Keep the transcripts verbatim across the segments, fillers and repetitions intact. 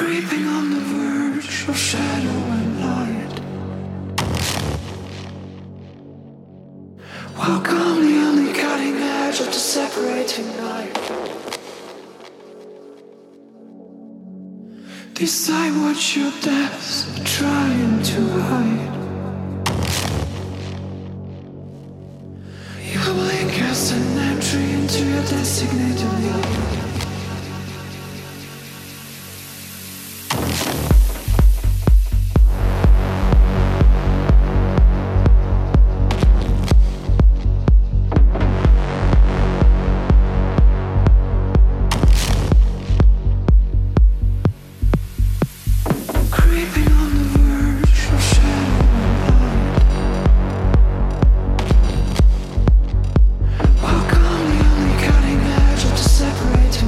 creeping on the verge of shadow and light, while calmly on the cutting edge of the separating night. Decide what your depths are trying to hide. You blink as an entry into your designated light. While calmly on the cutting edge of the separating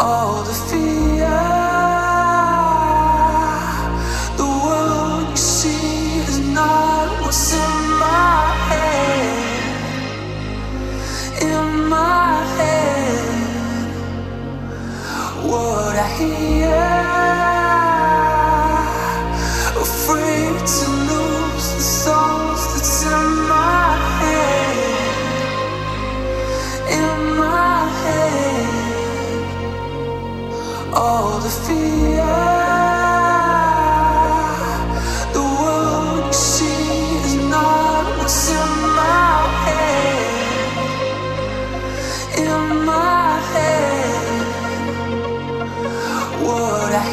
all the fear. The world you see is not what's in my head, in my head. What I hear, afraid to lose the songs that's in my head, in my head. All the fear, the world you see is not what's in my head, in my head. What I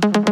Mm-hmm.